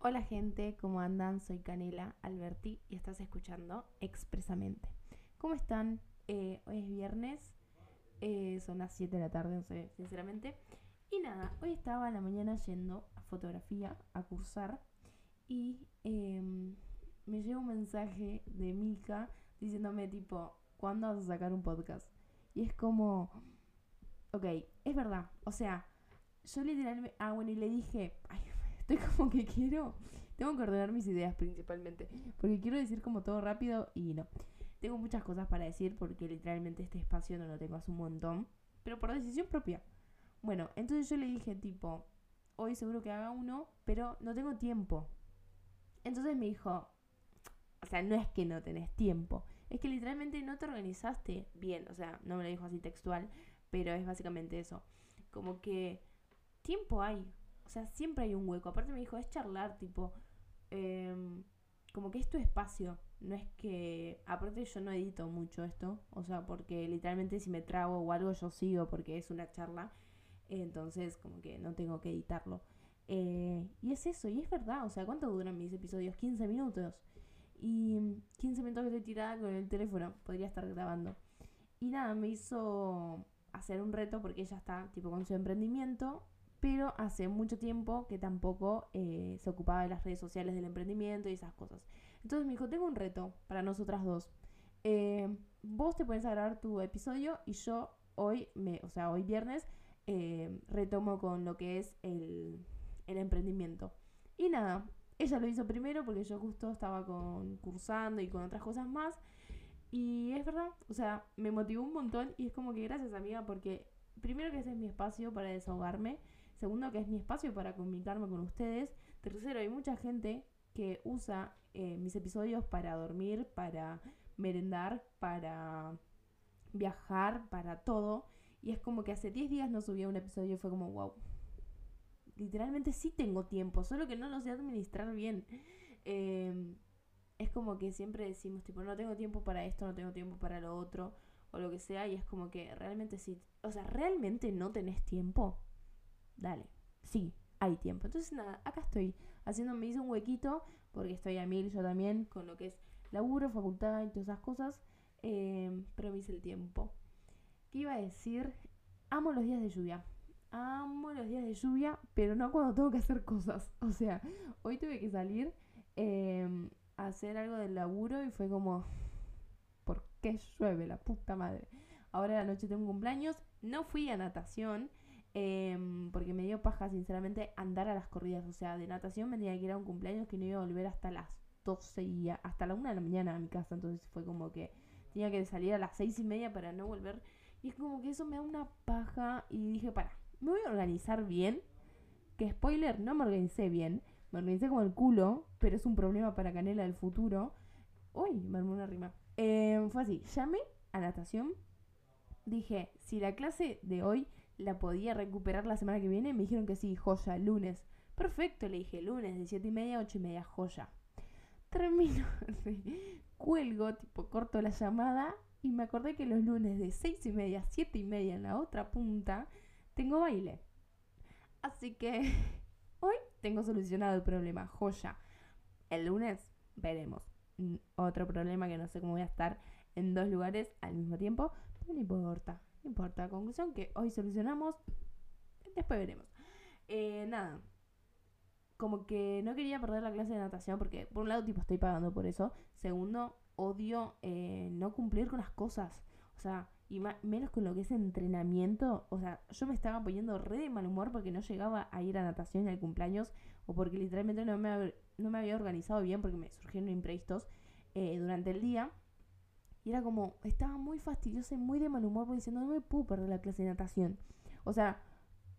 Hola gente, ¿cómo andan? Soy Canela Alberti y estás escuchando Expresamente. ¿Cómo están? Hoy es viernes, son las 7 de la tarde, no sé, sinceramente. Y nada, hoy estaba a la mañana yendo a fotografía, a cursar, y me llegó un mensaje de Mika diciéndome tipo, ¿cuándo vas a sacar un podcast? Y es como, ok, es verdad, o sea, yo literalmente, y le dije, ay, estoy como que tengo que ordenar mis ideas principalmente, porque quiero decir como todo rápido y no. Tengo muchas cosas para decir porque literalmente este espacio no lo tengo hace un montón, pero por decisión propia. Bueno, entonces yo le dije tipo, hoy seguro que haga uno, pero no tengo tiempo. Entonces me dijo, o sea, no es que no tenés tiempo, es que literalmente no te organizaste bien, o sea, no me lo dijo así textual, pero es básicamente eso, como que tiempo hay. O sea, siempre hay un hueco. Aparte me dijo, es charlar, tipo, como que es tu espacio. No es que... Aparte yo no edito mucho esto. O sea, porque literalmente si me trago o algo yo sigo porque es una charla. Entonces, como que no tengo que editarlo. Y es eso, y es verdad. O sea, ¿cuánto duran mis episodios? 15 minutos. Y 15 minutos que estoy tirada con el teléfono. Podría estar grabando. Y nada, me hizo hacer un reto porque ella está, tipo, con su emprendimiento. Pero hace mucho tiempo que tampoco se ocupaba de las redes sociales, del emprendimiento y esas cosas. Entonces me dijo, tengo un reto para nosotras dos. Vos te pones a grabar tu episodio y yo hoy viernes, retomo con lo que es el emprendimiento. Y nada, ella lo hizo primero porque yo justo estaba cursando y con otras cosas más. Y es verdad, o sea, me motivó un montón y es como que gracias amiga porque primero que ese es mi espacio para desahogarme. Segundo, que es mi espacio para comunicarme con ustedes. Tercero, hay mucha gente que usa mis episodios para dormir, para merendar, para viajar, para todo. Y es como que hace 10 días no subía un episodio y fue como, wow. Literalmente sí tengo tiempo, solo que no lo sé administrar bien. Es como que siempre decimos, tipo, no tengo tiempo para esto, no tengo tiempo para lo otro, o lo que sea, y es como que realmente sí. O sea, ¿realmente no tenés tiempo? Dale, sí, hay tiempo. Entonces nada, acá estoy me hice un huequito, porque estoy a mil yo también, con lo que es laburo, facultad y todas esas cosas, pero me hice el tiempo. ¿Qué iba a decir? Amo los días de lluvia. Amo los días de lluvia, pero no cuando tengo que hacer cosas. O sea, hoy tuve que salir a hacer algo del laburo y fue como... que llueve, la puta madre. Ahora a la noche tengo un cumpleaños. No fui a natación porque me dio paja, sinceramente, andar a las corridas. O sea, de natación me tenía que ir a un cumpleaños que no iba a volver hasta las 12 y hasta la 1 de la mañana a mi casa. Entonces fue como que tenía que salir a las 6 y media para no volver. Y es como que eso me da una paja. Y dije, me voy a organizar bien. Que spoiler, no me organicé bien. Me organicé como el culo, pero es un problema para Canela del futuro. Uy, me armó una rima. Fue así, llamé a natación, dije, si la clase de hoy la podía recuperar la semana que viene, me dijeron que sí, joya, lunes. Perfecto, le dije, lunes de 7 y media a 8 y media, joya. Termino, cuelgo, tipo corto la llamada y me acordé que los lunes de 6 y media a 7 y media en la otra punta tengo baile. Así que hoy tengo solucionado el problema, joya. El lunes veremos. Otro problema que no sé cómo voy a estar en dos lugares al mismo tiempo, pero no importa, conclusión que hoy solucionamos, después veremos. Nada, como que no quería perder la clase de natación porque por un lado tipo estoy pagando por eso, segundo odio no cumplir con las cosas, o sea, y menos con lo que es entrenamiento. O sea, yo me estaba poniendo re de mal humor porque no llegaba a ir a natación y al cumpleaños, o porque literalmente no me había organizado bien porque me surgieron imprevistos durante el día. Y era como, estaba muy fastidiosa y muy de mal humor diciendo, no me puedo perder la clase de natación. O sea,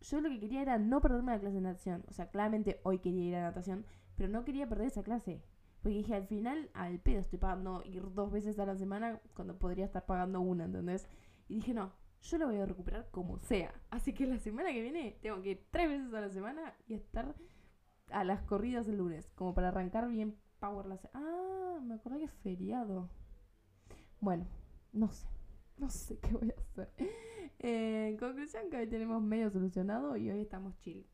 yo lo que quería era no perderme la clase de natación. O sea, claramente hoy quería ir a natación, pero no quería perder esa clase. Porque dije, al final, al pedo, estoy pagando ir dos veces a la semana cuando podría estar pagando una, ¿entendés? Y dije, no, yo la voy a recuperar como sea. Así que la semana que viene tengo que ir 3 veces a la semana y estar a las corridas el lunes, como para arrancar bien power la semana. Ah, me acordé que es feriado. Bueno, no sé qué voy a hacer. Conclusión que hoy tenemos medio solucionado y hoy estamos chill.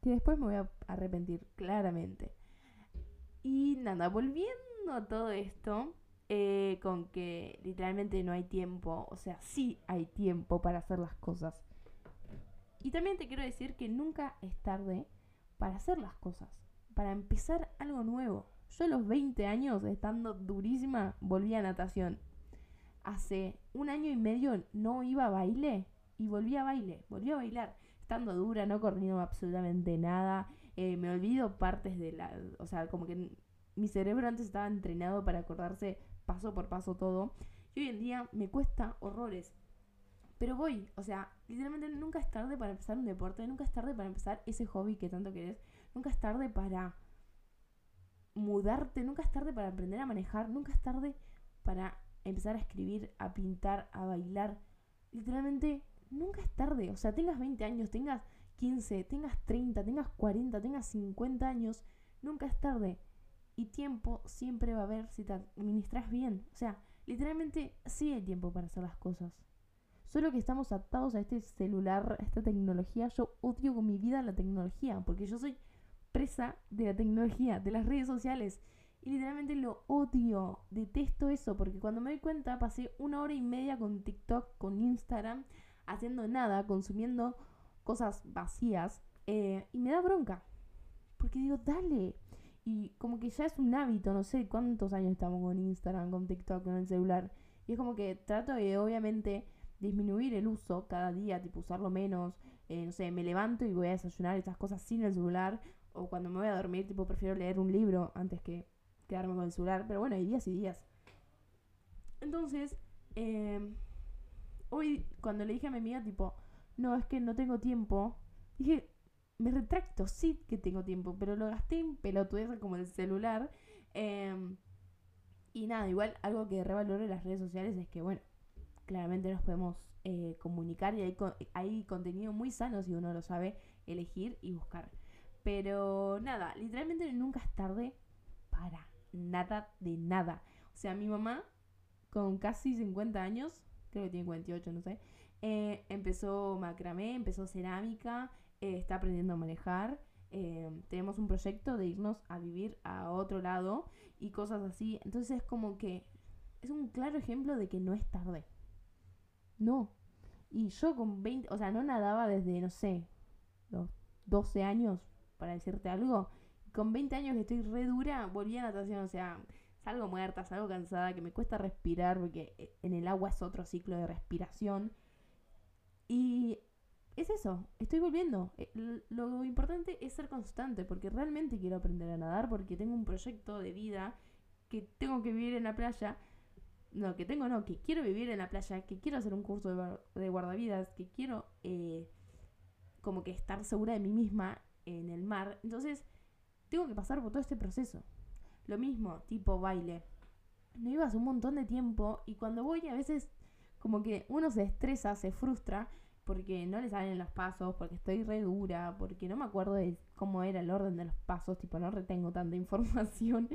Que después me voy a arrepentir, claramente. Y nada, volviendo a todo esto, con que literalmente no hay tiempo, o sea, sí hay tiempo para hacer las cosas. Y también te quiero decir que nunca es tarde para hacer las cosas, para empezar algo nuevo. Yo a los 20 años, estando durísima, volví a natación. Hace 1 año y medio no iba a baile y volví a bailar. Estando dura, no corriendo absolutamente nada, me olvido partes de la... O sea, como que mi cerebro antes estaba entrenado para acordarse paso por paso todo. Y hoy en día me cuesta horrores. Pero voy, o sea, literalmente nunca es tarde para empezar un deporte, nunca es tarde para empezar ese hobby que tanto querés, nunca es tarde para mudarte, nunca es tarde para aprender a manejar, nunca es tarde para empezar a escribir, a pintar, a bailar. Literalmente nunca es tarde, o sea, tengas 20 años, tengas 15, tengas 30, tengas 40, tengas 50 años, nunca es tarde. Y tiempo siempre va a haber si te administras bien. O sea, literalmente sí hay tiempo para hacer las cosas. Solo que estamos atados a este celular, a esta tecnología. Yo odio con mi vida la tecnología, porque yo soy presa de la tecnología, de las redes sociales. Y literalmente lo odio, detesto eso, porque cuando me doy cuenta pasé 1 hora y media con TikTok, con Instagram, haciendo nada, consumiendo cosas vacías. Y me da bronca, porque digo, dale. Y como que ya es un hábito, no sé cuántos años estamos con Instagram, con TikTok, con el celular. Y es como que trato de, obviamente, disminuir el uso cada día, tipo usarlo menos, no sé, me levanto y voy a desayunar, estas cosas sin el celular, o cuando me voy a dormir, tipo prefiero leer un libro antes que quedarme con el celular, pero bueno, hay días y días. Entonces, hoy cuando le dije a mi amiga, tipo, no, es que no tengo tiempo, dije, me retracto, sí que tengo tiempo, pero lo gasté en pelotudeces como el celular, y nada, igual algo que revaloro en las redes sociales es que, bueno, claramente nos podemos comunicar y hay contenido muy sano si uno lo sabe elegir y buscar. Pero nada, literalmente nunca es tarde para nada de nada. O sea, mi mamá con casi 50 años, creo que tiene 48, no sé, empezó macramé, empezó cerámica, está aprendiendo a manejar. Tenemos un proyecto de irnos a vivir a otro lado y cosas así. Entonces es como que es un claro ejemplo de que no es tarde. No. Y yo con 20, o sea, no nadaba desde, no sé, los 12 años, para decirte algo. Con 20 años que estoy re dura, volví a natación, o sea, salgo muerta, salgo cansada, que me cuesta respirar, porque en el agua es otro ciclo de respiración. Y es eso, estoy volviendo. Lo importante es ser constante, porque realmente quiero aprender a nadar, porque tengo un proyecto de vida que tengo que vivir en la playa. No, que tengo no, que quiero vivir en la playa, que quiero hacer un curso de guardavidas, que quiero como que estar segura de mí misma en el mar. Entonces, tengo que pasar por todo este proceso. Lo mismo, tipo baile. No ibas un montón de tiempo y cuando voy a veces como que uno se estresa, se frustra porque no le salen los pasos, porque estoy re dura, porque no me acuerdo de cómo era el orden de los pasos, tipo no retengo tanta información.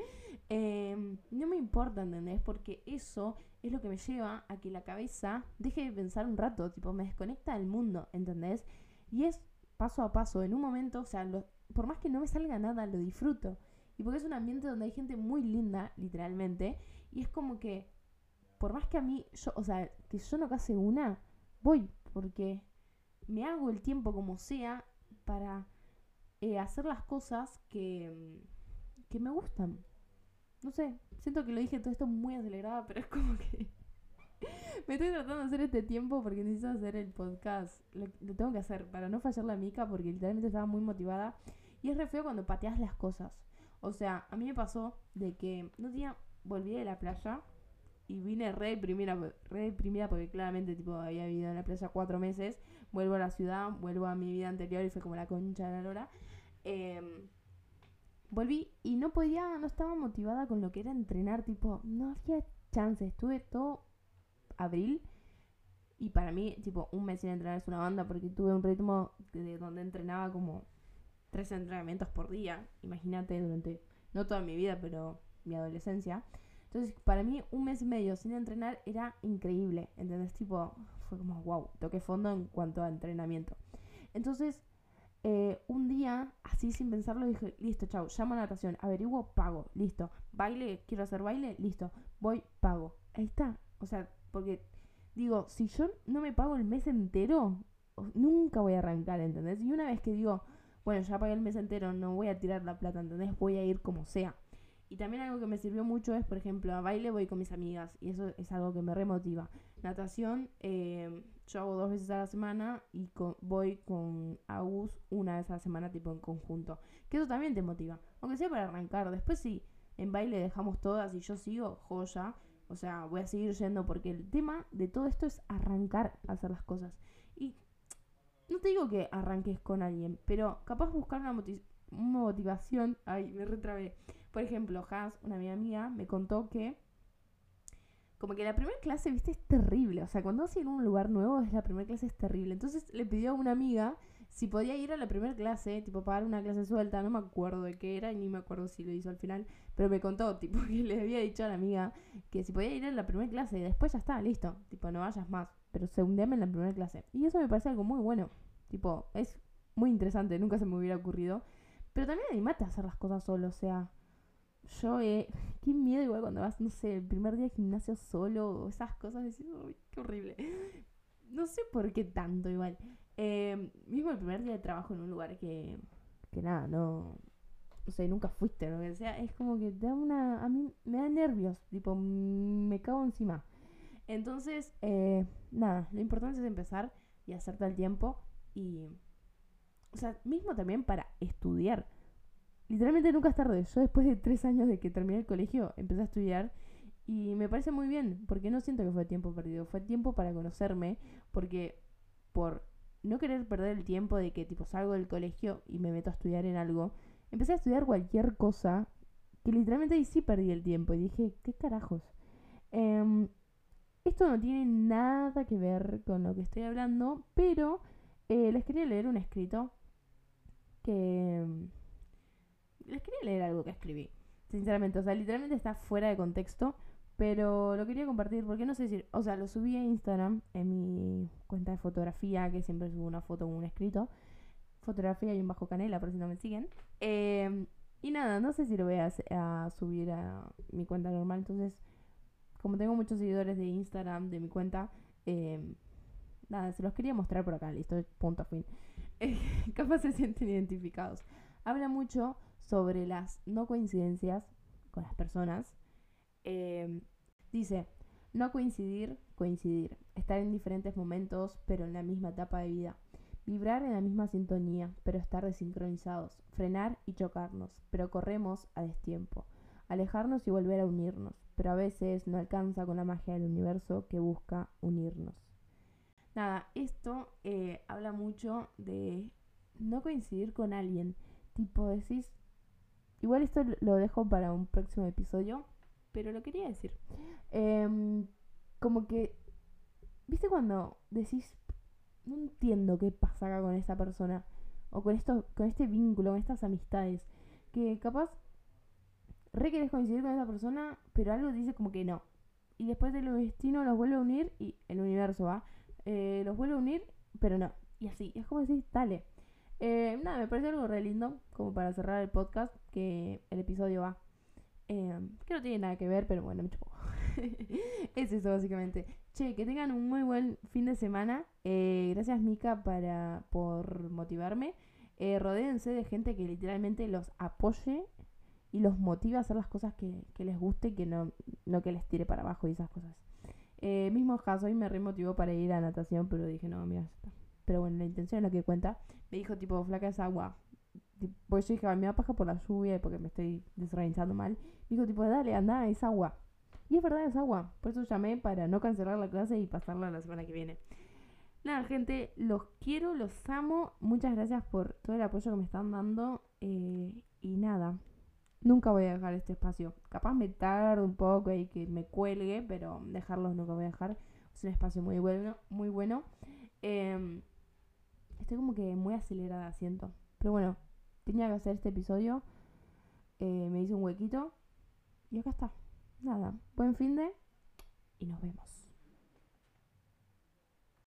No me importa, ¿entendés? Porque eso es lo que me lleva a que la cabeza deje de pensar un rato, tipo me desconecta del mundo, ¿entendés? Y es paso a paso, en un momento, o sea, por más que no me salga nada, lo disfruto. Y porque es un ambiente donde hay gente muy linda, literalmente, y es como que, por más que a mí, o sea, que yo no case una, voy, porque me hago el tiempo como sea para hacer las cosas que me gustan. No sé, siento que lo dije todo esto muy acelerado, pero es como que me estoy tratando de hacer este tiempo porque necesito hacer el podcast. Lo tengo que hacer para no fallar la mica, porque literalmente estaba muy motivada. Y es re feo cuando pateas las cosas. O sea, a mí me pasó de que un día volví de la playa y vine re deprimida porque claramente tipo había vivido en la playa 4 meses. Vuelvo a la ciudad, vuelvo a mi vida anterior y fue como la concha de la lora. Volví y no podía, no estaba motivada con lo que era entrenar, tipo, no había chance, estuve todo abril y para mí, tipo, 1 mes sin entrenar es una banda porque tuve un ritmo de donde entrenaba como 3 entrenamientos por día, imagínate, durante, no toda mi vida, pero mi adolescencia. Entonces, para mí, 1 mes y medio sin entrenar era increíble, ¿entendés? Tipo, fue como, wow, toqué fondo en cuanto a entrenamiento. Entonces, un día, así sin pensarlo, dije, listo, chau, llamo a natación, averiguo, pago, listo. Baile, quiero hacer baile, listo. Voy, pago. Ahí está. O sea, porque digo, si yo no me pago el mes entero, nunca voy a arrancar, ¿entendés? Y una vez que digo, bueno, ya pagué el mes entero, no voy a tirar la plata, ¿entendés? Voy a ir como sea. Y también algo que me sirvió mucho es, por ejemplo, a baile voy con mis amigas. Y eso es algo que me remotiva. Natación, yo hago 2 veces a la semana y voy con Agus 1 vez a la semana, tipo en conjunto. Que eso también te motiva. Aunque sea para arrancar. Después sí, en baile dejamos todas y yo sigo, joya. O sea, voy a seguir yendo porque el tema de todo esto es arrancar a hacer las cosas. Y no te digo que arranques con alguien, pero capaz buscar una motivación. Ay, me retrabé. Por ejemplo, Haz, una amiga mía, me contó que como que la primera clase, viste, es terrible. O sea, cuando vas a ir a un lugar nuevo, la primera clase es terrible. Entonces le pidió a una amiga si podía ir a la primera clase, tipo pagar una clase suelta. No me acuerdo de qué era y ni me acuerdo si lo hizo al final. Pero me contó, tipo, que le había dicho a la amiga que si podía ir a la primera clase y después ya está, listo. Tipo, no vayas más, pero segundeame en la primera clase. Y eso me parece algo muy bueno. Tipo, es muy interesante, nunca se me hubiera ocurrido. Pero también animate a hacer las cosas solo, o sea... Yo, qué miedo igual cuando vas, no sé, el primer día de gimnasio solo o esas cosas, decís, uy, qué horrible. No sé por qué tanto igual. Mismo el primer día de trabajo en un lugar que nada, no sé, nunca fuiste o lo que sea, es como que te da una... A mí me da nervios, tipo, me cago encima. Entonces, nada, lo importante es empezar y hacerte el tiempo y... O sea, mismo también para estudiar. Literalmente nunca es tarde. Yo después de 3 años de que terminé el colegio empecé a estudiar y me parece muy bien porque no siento que fue tiempo perdido. Fue tiempo para conocerme porque por no querer perder el tiempo de que tipo salgo del colegio y me meto a estudiar en algo, empecé a estudiar cualquier cosa que literalmente ahí sí perdí el tiempo y dije, ¿qué carajos? Esto no tiene nada que ver con lo que estoy hablando, pero les quería leer un escrito que... Les quería leer algo que escribí, sinceramente. O sea, literalmente está fuera de contexto, pero lo quería compartir porque no sé si... O sea, lo subí a Instagram, en mi cuenta de fotografía, que siempre subo una foto con un escrito. Fotografía y un bajo canela, por si no me siguen. Y nada, no sé si lo voy a subir a mi cuenta normal. Entonces, como tengo muchos seguidores de Instagram, de mi cuenta... nada, se los quería mostrar por acá, listo, punto, fin. Capaz se sienten identificados. Habla mucho sobre las no coincidencias con las personas. Dice, no coincidir, coincidir. Estar en diferentes momentos, pero en la misma etapa de vida. Vibrar en la misma sintonía, pero estar desincronizados. Frenar y chocarnos, pero corremos a destiempo. Alejarnos y volver a unirnos, pero a veces no alcanza con la magia del universo que busca unirnos. Nada, esto habla mucho de no coincidir con alguien. Tipo, decís... Igual esto lo dejo para un próximo episodio, pero lo quería decir. Como que... ¿Viste cuando decís... No entiendo qué pasa acá con esta persona? O con este vínculo, con estas amistades. Que capaz... Re querés coincidir con esa persona, pero algo te dice como que no. Y después de lo destino los vuelve a unir y el universo va. Los vuelve a unir, pero no. Y así. Es como decís, dale. Nada, me parece algo re lindo como para cerrar el podcast, que el episodio va que no tiene nada que ver, pero bueno, me chupó. Es eso básicamente. Che, que tengan un muy buen fin de semana. Gracias Mika por motivarme. Rodéense de gente que literalmente los apoye y los motive a hacer las cosas que les guste, que no que les tire para abajo y esas cosas. Mismo caso, hoy me remotivó para ir a natación, pero dije, no, mira, ya está. Pero bueno, la intención es lo que cuenta. Me dijo, tipo, flaca, es agua. Pues yo dije, me da paja por la lluvia y porque me estoy desorganizando mal. Me dijo, tipo, dale, anda, es agua. Y es verdad, es agua. Por eso llamé para no cancelar la clase y pasarla la semana que viene. Nada, gente, los quiero, los amo. Muchas gracias por todo el apoyo que me están dando. Y nada, nunca voy a dejar este espacio. Capaz me tardo un poco y que me cuelgue, pero dejarlos nunca voy a dejar. Es un espacio muy bueno, muy bueno. Estoy como que muy acelerada, siento. Pero bueno, tenía que hacer este episodio. Me hice un huequito. Y acá está. Nada, buen finde. Y nos vemos.